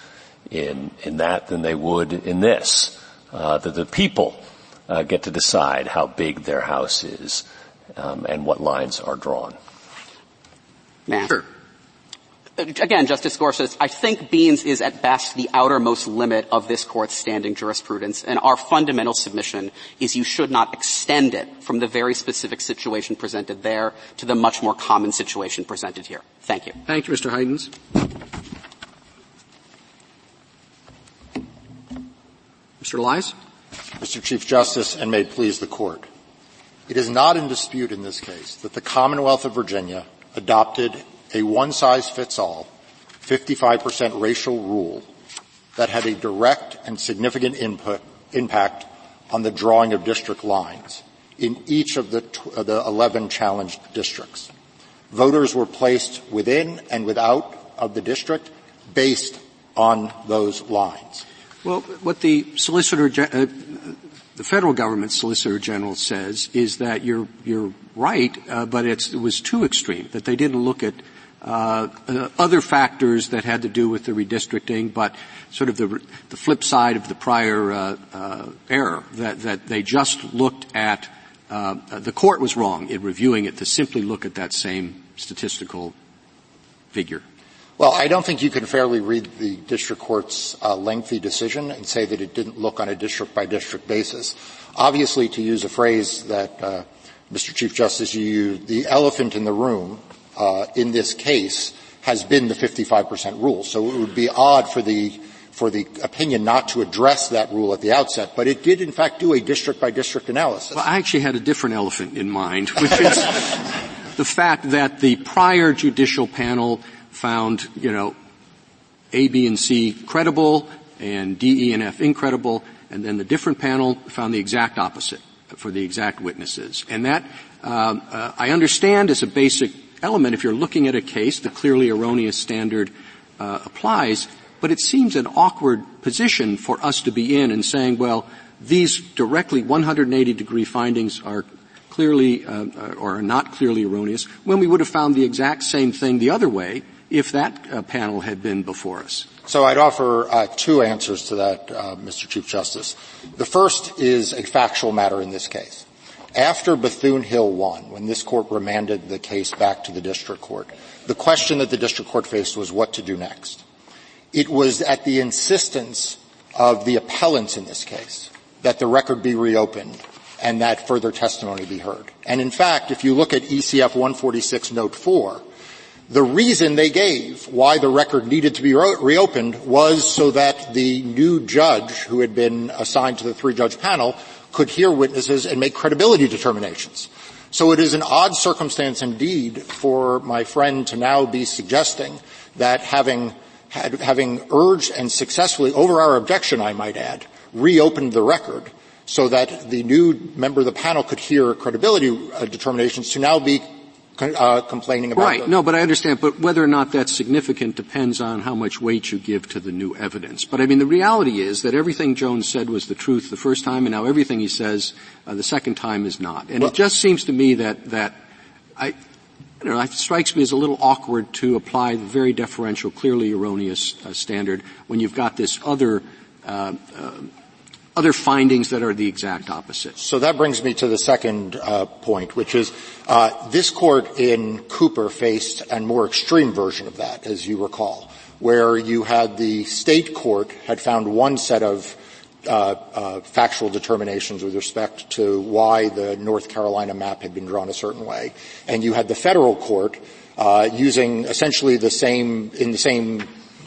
in that than they would in this. That the people get to decide how big their house is and what lines are drawn. Matt. Sure. Again, Justice Gorsuch, I think Beans is at best the outermost limit of this Court's standing jurisprudence, and our fundamental submission is you should not extend it from the very specific situation presented there to the much more common situation presented here. Thank you. Thank you, Mr. Hightens. Mr. Elias? Mr. Chief Justice, and may it please the Court, it is not in dispute in this case that the Commonwealth of Virginia adopted a one-size-fits-all 55% racial rule that had a direct and significant impact on the drawing of district lines in each of the 11 challenged districts. Voters were placed within and without of the district based on those lines. Well, what the federal government solicitor general says is that you're right, but it was too extreme, that they didn't look at other factors that had to do with the redistricting, but sort of the flip side of the prior error, that they just looked at the Court was wrong in reviewing it to simply look at that same statistical figure. Well, I don't think you can fairly read the district court's lengthy decision and say that it didn't look on a district-by-district basis. Obviously, to use a phrase that, Mr. Chief Justice, you used, the elephant in the room in this case has been the 55% rule. So it would be odd for the for the opinion not to address that rule at the outset, but it did, in fact, do a district-by-district analysis. Well, I actually had a different elephant in mind, which is the fact that the prior judicial panel found, A, B, and C credible, and D, E, and F incredible, and then the different panel found the exact opposite for the exact witnesses. And that, I understand as a basic element, if you're looking at a case, the clearly erroneous standard applies, but it seems an awkward position for us to be in saying, well, these directly 180-degree findings are clearly or are not clearly erroneous, when we would have found the exact same thing the other way if that panel had been before us. So I'd offer two answers to that, Mr. Chief Justice. The first is a factual matter in this case. After Bethune-Hill won, when this court remanded the case back to the district court, the question that the district court faced was what to do next. It was at the insistence of the appellants in this case that the record be reopened and that further testimony be heard. And, in fact, if you look at ECF 146 Note 4, the reason they gave why the record needed to be reopened was so that the new judge who had been assigned to the three-judge panel could hear witnesses and make credibility determinations. So it is an odd circumstance indeed for my friend to now be suggesting that having urged and successfully, over our objection, I might add, reopened the record so that the new member of the panel could hear credibility determinations to now be complaining about. Right. No, but I understand. But whether or not that's significant depends on how much weight you give to the new evidence. But, I mean, the reality is that everything Jones said was the truth the first time, and now everything he says the second time is not. And well, it just seems to me that it strikes me as a little awkward to apply the very deferential, clearly erroneous standard when you've got this other findings that are the exact opposite. So that brings me to the second point, which is this court in Cooper faced a more extreme version of that, as you recall, where you had the state court had found one set of factual determinations with respect to why the North Carolina map had been drawn a certain way, and you had the federal court using essentially the same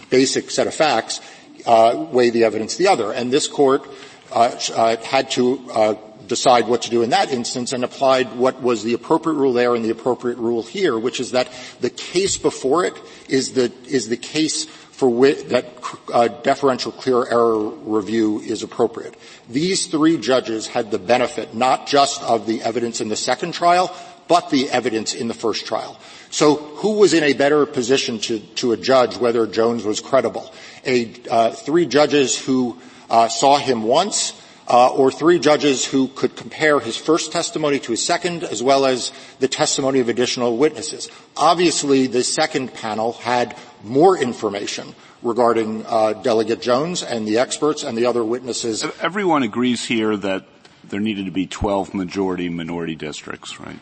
basic set of facts weigh the evidence the other, and this court had to decide what to do in that instance and applied what was the appropriate rule there and the appropriate rule here, which is that the case before it is the case for which that deferential clear error review is appropriate. These three judges had the benefit not just of the evidence in the second trial, but the evidence in the first trial. So who was in a better position to adjudge whether Jones was credible? Three judges who saw him once, or three judges who could compare his first testimony to his second, as well as the testimony of additional witnesses. Obviously, the second panel had more information regarding Delegate Jones and the experts and the other witnesses. Everyone agrees here that there needed to be 12 majority-minority districts, right?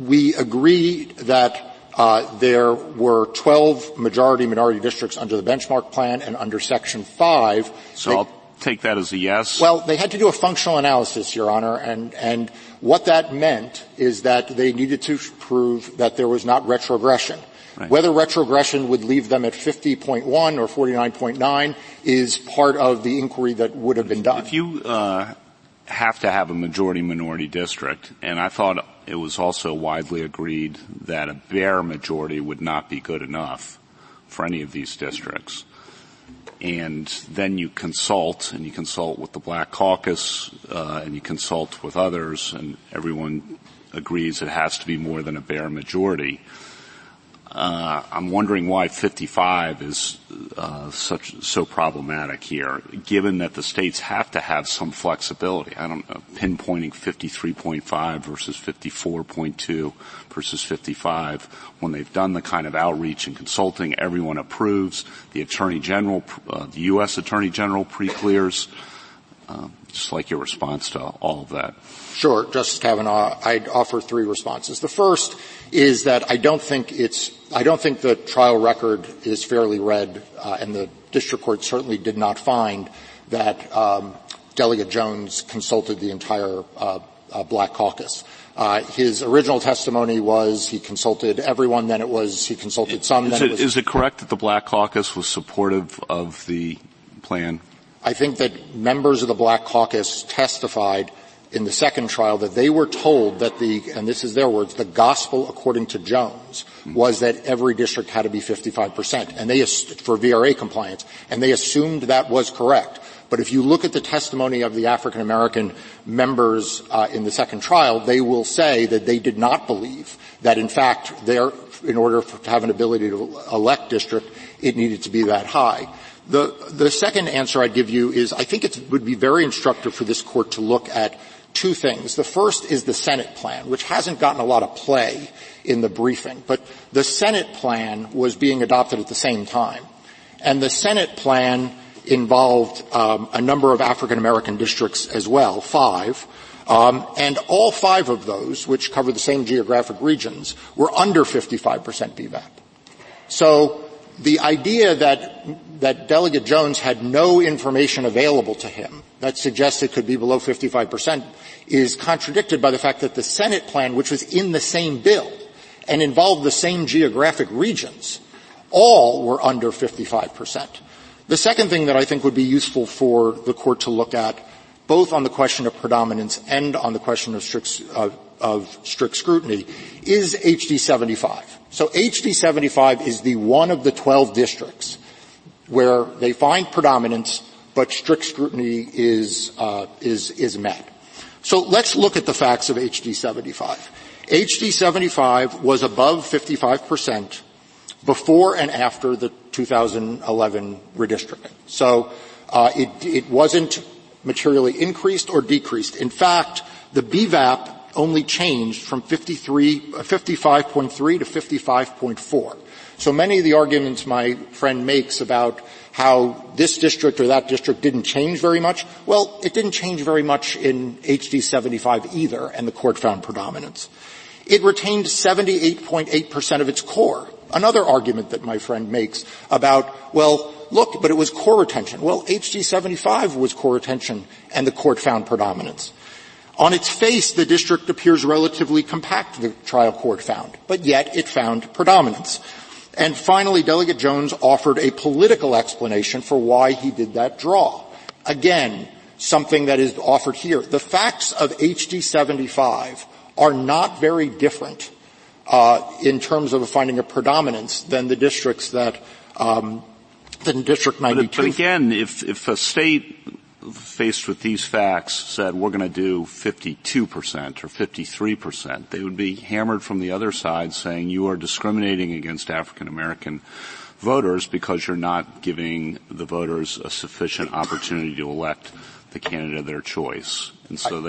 We agree that there were 12 majority-minority districts under the benchmark plan and under Section 5. So I'll take that as a yes. Well, they had to do a functional analysis, Your Honor, and what that meant is that they needed to prove that there was not retrogression. Right. Whether retrogression would leave them at 50.1 or 49.9 is part of the inquiry that would have been done. If you have to have a majority-minority district, and I thought it was also widely agreed that a bare majority would not be good enough for any of these districts. And then you consult with the Black Caucus, and you consult with others, and everyone agrees it has to be more than a bare majority. I'm wondering why 55 is so problematic here, given that the states have to have some flexibility. I don't know, pinpointing 53.5 versus 54.2 versus 55, when they've done the kind of outreach and consulting, everyone approves. The Attorney General, the U.S. Attorney General pre-clears. Just like your response to all of that. Sure, Justice Kavanaugh, I'd offer three responses. The first is that I don't think the trial record is fairly read, and the district court certainly did not find that Delegate Jones consulted the entire Black Caucus. His original testimony was he consulted everyone, then it was he consulted some. Is it correct that the Black Caucus was supportive of the plan? I think that members of the Black Caucus testified in the second trial that they were told that and this is their words, the gospel according to Jones was that every district had to be 55%, and they for VRA compliance, and they assumed that was correct. But if you look at the testimony of the African American members in the second trial, they will say that they did not believe that, in fact, in order to have an ability to elect district, it needed to be that high. The second answer I'd give you is I think it would be very instructive for this Court to look at two things. The first is the Senate plan, which hasn't gotten a lot of play in the briefing. But the Senate plan was being adopted at the same time. And the Senate plan involved a number of African-American districts as well, 5. And all 5 of those, which cover the same geographic regions, were under 55% BVAP. So the idea that Delegate Jones had no information available to him that suggests it could be below 55% is contradicted by the fact that the Senate plan, which was in the same bill and involved the same geographic regions, all were under 55%. The second thing that I think would be useful for the Court to look at, both on the question of predominance and on the question of strict scrutiny, is HD 75. So HD 75 is the one of the 12 districts where they find predominance, but strict scrutiny is met. So let's look at the facts of HD 75. HD 75 was above 55% before and after the 2011 redistricting. So it wasn't materially increased or decreased. In fact, the BVAP only changed from 55.3 to 55.4. So many of the arguments my friend makes about how this district or that district didn't change very much, well, it didn't change very much in HD 75 either, and the Court found predominance. It retained 78.8% of its core. Another argument that my friend makes about, well, look, but it was core retention. Well, HD 75 was core retention, and the Court found predominance. On its face, the district appears relatively compact, the trial court found, but yet it found predominance. And finally, Delegate Jones offered a political explanation for why he did that draw. Again, something that is offered here. The facts of HD 75 are not very different in terms of finding a predominance than the districts that than District 92. But again, if a state faced with these facts said we're going to do 52% or 53%, they would be hammered from the other side saying you are discriminating against African American voters because you're not giving the voters a sufficient opportunity to elect the candidate of their choice. And so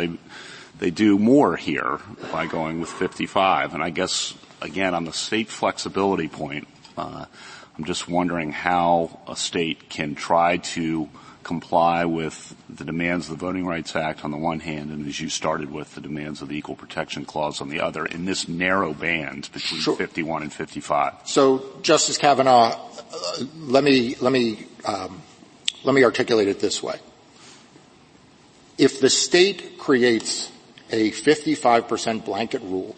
they do more here by going with 55. And I guess, again, on the state flexibility point, I'm just wondering how a state can try to comply with the demands of the Voting Rights Act on the one hand, and as you started with, the demands of the Equal Protection Clause on the other, in this narrow band between 51 and 55. So, Justice Kavanaugh, let me articulate it this way. If the state creates a 55% blanket rule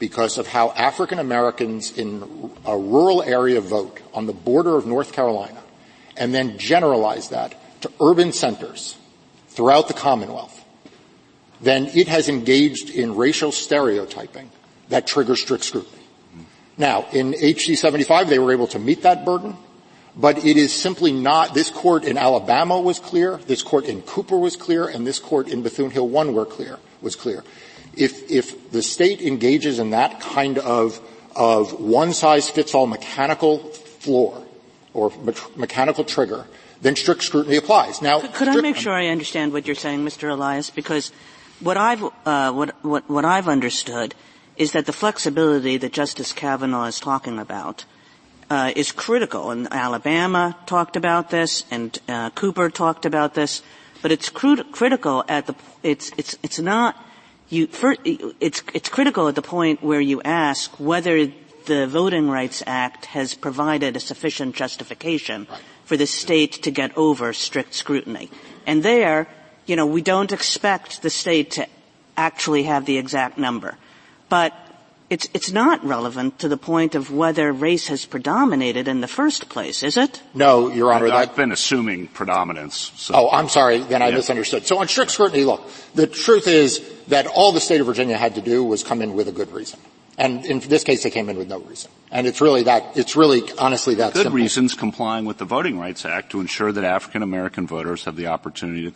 because of how African Americans in a rural area vote on the border of North Carolina, and then generalize that to urban centers throughout the Commonwealth, then it has engaged in racial stereotyping that triggers strict scrutiny. Now, in HD 75, they were able to meet that burden, but it is simply not. This court in Alabama was clear, this court in Cooper was clear, and this court in Bethune-Hill 1 was clear. If the state engages in that kind of one-size-fits-all mechanical floor or mechanical trigger, then strict scrutiny applies. Now, could I make sure I understand what you're saying, Mr. Elias? Because what I've understood is that the flexibility that Justice Kavanaugh is talking about is critical. And Alabama talked about this, and Cooper talked about this, but it's critical at the it's critical at the point where you ask whether the Voting Rights Act has provided a sufficient justification for the state to get over strict scrutiny. And there, you know, we don't expect the state to actually have the exact number. But it's not relevant to the point of whether race has predominated in the first place, is it? No, Your Honor. I've been assuming predominance. So. Oh, I'm sorry. Then I misunderstood. So on strict scrutiny, look, the truth is that all the state of Virginia had to do was come in with a good reason. And in this case, they came in with no reason. And it's really, honestly, that simple. Good reasons complying with the Voting Rights Act to ensure that African-American voters have the opportunity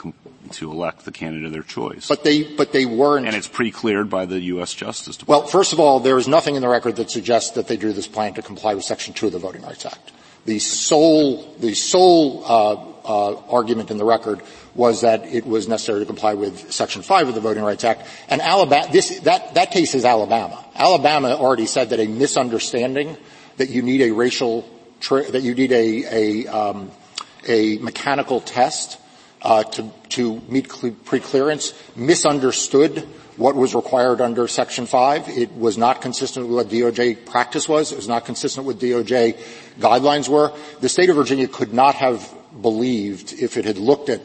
to elect the candidate of their choice. But they weren't. And it's pre-cleared by the U.S. Justice Department. Well, first of all, there is nothing in the record that suggests that they drew this plan to comply with Section 2 of the Voting Rights Act. The sole argument in the record was that it was necessary to comply with Section 5 of the Voting Rights Act. And that case is Alabama. Alabama already said that a misunderstanding that you need a mechanical test to meet preclearance misunderstood what was required under Section 5. It was not consistent with what DOJ practice was. It was not consistent with DOJ guidelines were. The state of Virginia could not have believed, if it had looked at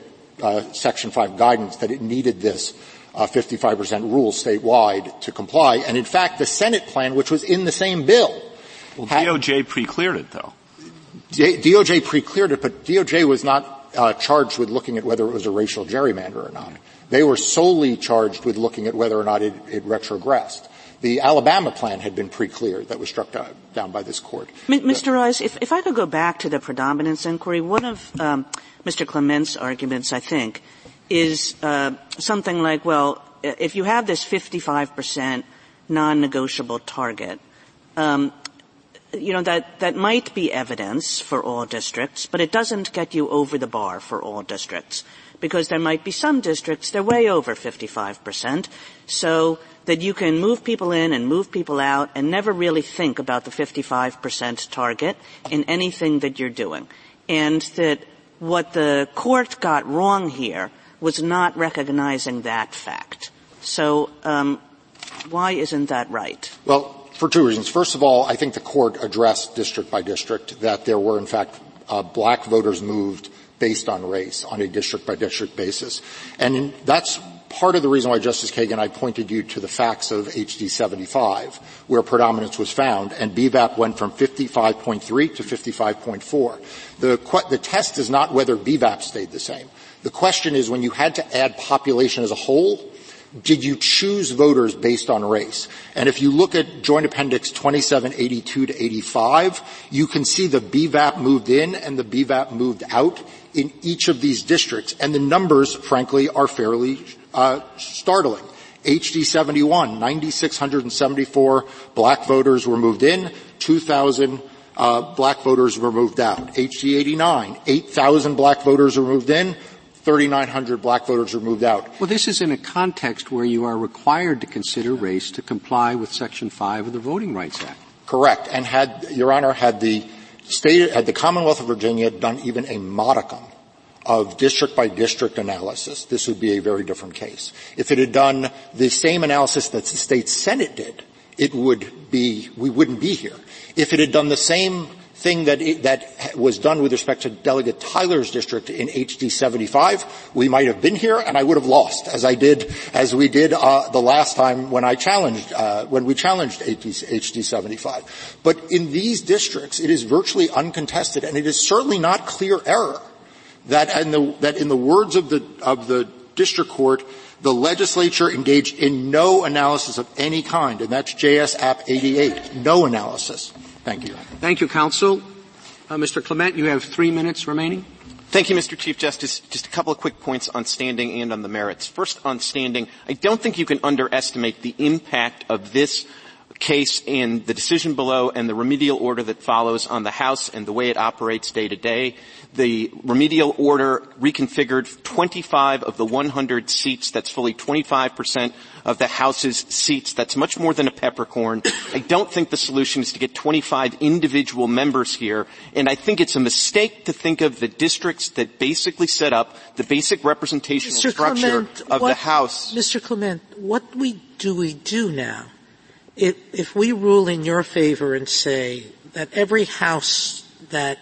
Section 5 guidance, that it needed this 55% rule statewide to comply. And, in fact, the Senate plan, which was in the same bill. Well, DOJ pre-cleared it, though. DOJ pre-cleared it, but DOJ was not charged with looking at whether it was a racial gerrymander or not. They were solely charged with looking at whether or not it retrogressed. The Alabama plan had been pre-cleared that was struck down by this court. Mr. Elias, if I could go back to the predominance inquiry, one of Mr. Clement's arguments, I think, is something like, well, if you have this 55% non-negotiable target, that might be evidence for all districts, but it doesn't get you over the bar for all districts. Because there might be some districts, they're way over 55%, so that you can move people in and move people out and never really think about the 55% target in anything that you're doing. And that what the court got wrong here was not recognizing that fact. So why isn't that right? Well, for two reasons. First of all, I think the court addressed district by district that there were, in fact, black voters moved based on race, on a district-by-district basis. And that's part of the reason why, Justice Kagan, I pointed you to the facts of HD 75, where predominance was found, and BVAP went from 55.3 to 55.4. The test is not whether BVAP stayed the same. The question is, when you had to add population as a whole, did you choose voters based on race? And if you look at Joint Appendix 2782 to 85, you can see the BVAP moved in and the BVAP moved out in each of these districts. And the numbers, frankly, are fairly startling. HD 71, 9,674 black voters were moved in, 2,000 black voters were moved out. HD 89, 8,000 black voters were moved in, 3,900 black voters were moved out. Well, this is in a context where you are required to consider race to comply with Section 5 of the Voting Rights Act. Correct. And had the Commonwealth of Virginia done even a modicum of district-by-district analysis, this would be a very different case. If it had done the same analysis that the state Senate did, we wouldn't be here. If it had done the same thing that was done with respect to Delegate Tyler's district in HD 75, we might have been here, and I would have lost, as we did the last time when we challenged HD 75. But in these districts, it is virtually uncontested, and it is certainly not clear error that in the words of the district court, the legislature engaged in no analysis of any kind, and that's JS App 88. No analysis. Thank you. Thank you, counsel. Mr. Clement, you have 3 minutes remaining. Thank you, Mr. Chief Justice. Just a couple of quick points on standing and on the merits. First, on standing, I don't think you can underestimate the impact of this case and the decision below and the remedial order that follows on the House and the way it operates day to day. The remedial order reconfigured 25 of the 100 seats. That's fully 25% of the House's seats. That's much more than a peppercorn. I don't think the solution is to get 25 individual members here, and I think it's a mistake to think of the districts that basically set up the basic representational structure of the House. Mr. Clement, what do we do now? If we rule in your favor and say that every House that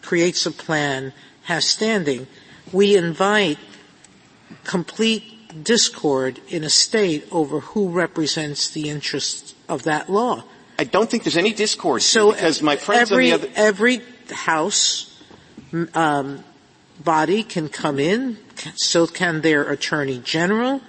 creates a plan has standing, we invite complete discord in a state over who represents the interests of that law. I don't think there's any discord. So because my friends every House body can come in, so can their Attorney General,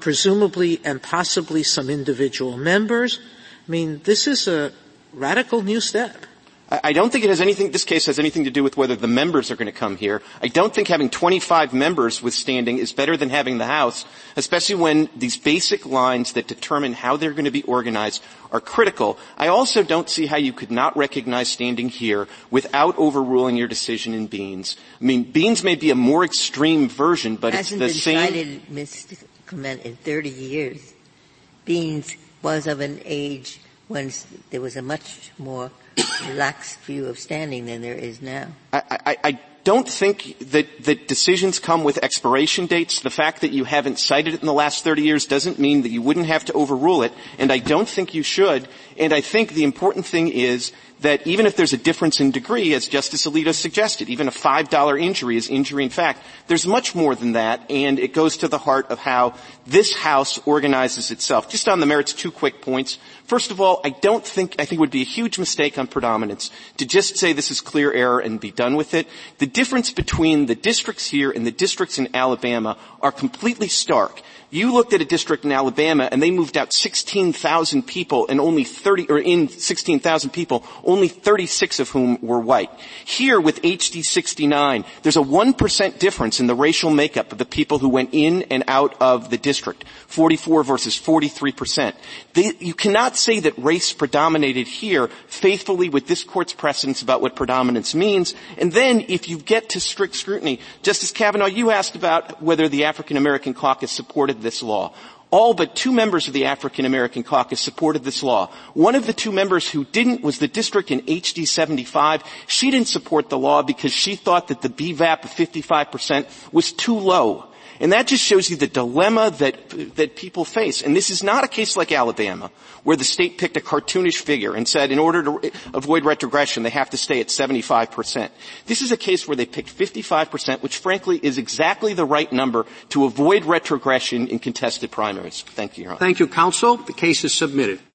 presumably and possibly some individual members. I mean, this is a radical new step. I don't think it has anything, this case has anything to do with whether the members are going to come here. I don't think having 25 members with standing is better than having the House, especially when these basic lines that determine how they're going to be organized are critical. I also don't see how you could not recognize standing here without overruling your decision in Beans. I mean, Beans may be a more extreme version, but it's the same. It hasn't been cited, Mr. Clement, in 30 years. Beans was of an age when there was a much more relaxed view of standing than there is now. I don't think that decisions come with expiration dates. The fact that you haven't cited it in the last 30 years doesn't mean that you wouldn't have to overrule it, and I don't think you should. And I think the important thing is that even if there's a difference in degree, as Justice Alito suggested, even a $5 injury is injury in fact, there's much more than that, and it goes to the heart of how this House organizes itself. Just on the merits, two quick points. First of all, I think it would be a huge mistake on predominance to just say this is clear error and be done with it. The difference between the districts here and the districts in Alabama are completely stark. You looked at a district in Alabama and they moved out 16,000 people and in 16,000 people, only 36 of whom were white. Here with HD 69, there's a 1% difference in the racial makeup of the people who went in and out of the district, 44 versus 43%. You cannot say that race predominated here faithfully with this Court's precedents about what predominance means. And then if you get to strict scrutiny, Justice Kavanaugh, you asked about whether the African American caucus supported this law. All but two members of the African American caucus supported this law. One of the two members who didn't was the district in HD 75. She didn't support the law because she thought that the BVAP of 55% was too low. And that just shows you the dilemma that people face. And this is not a case like Alabama, where the state picked a cartoonish figure and said in order to avoid retrogression, they have to stay at 75%. This is a case where they picked 55%, which frankly is exactly the right number to avoid retrogression in contested primaries. Thank you, Your Honor. Thank you, counsel. The case is submitted.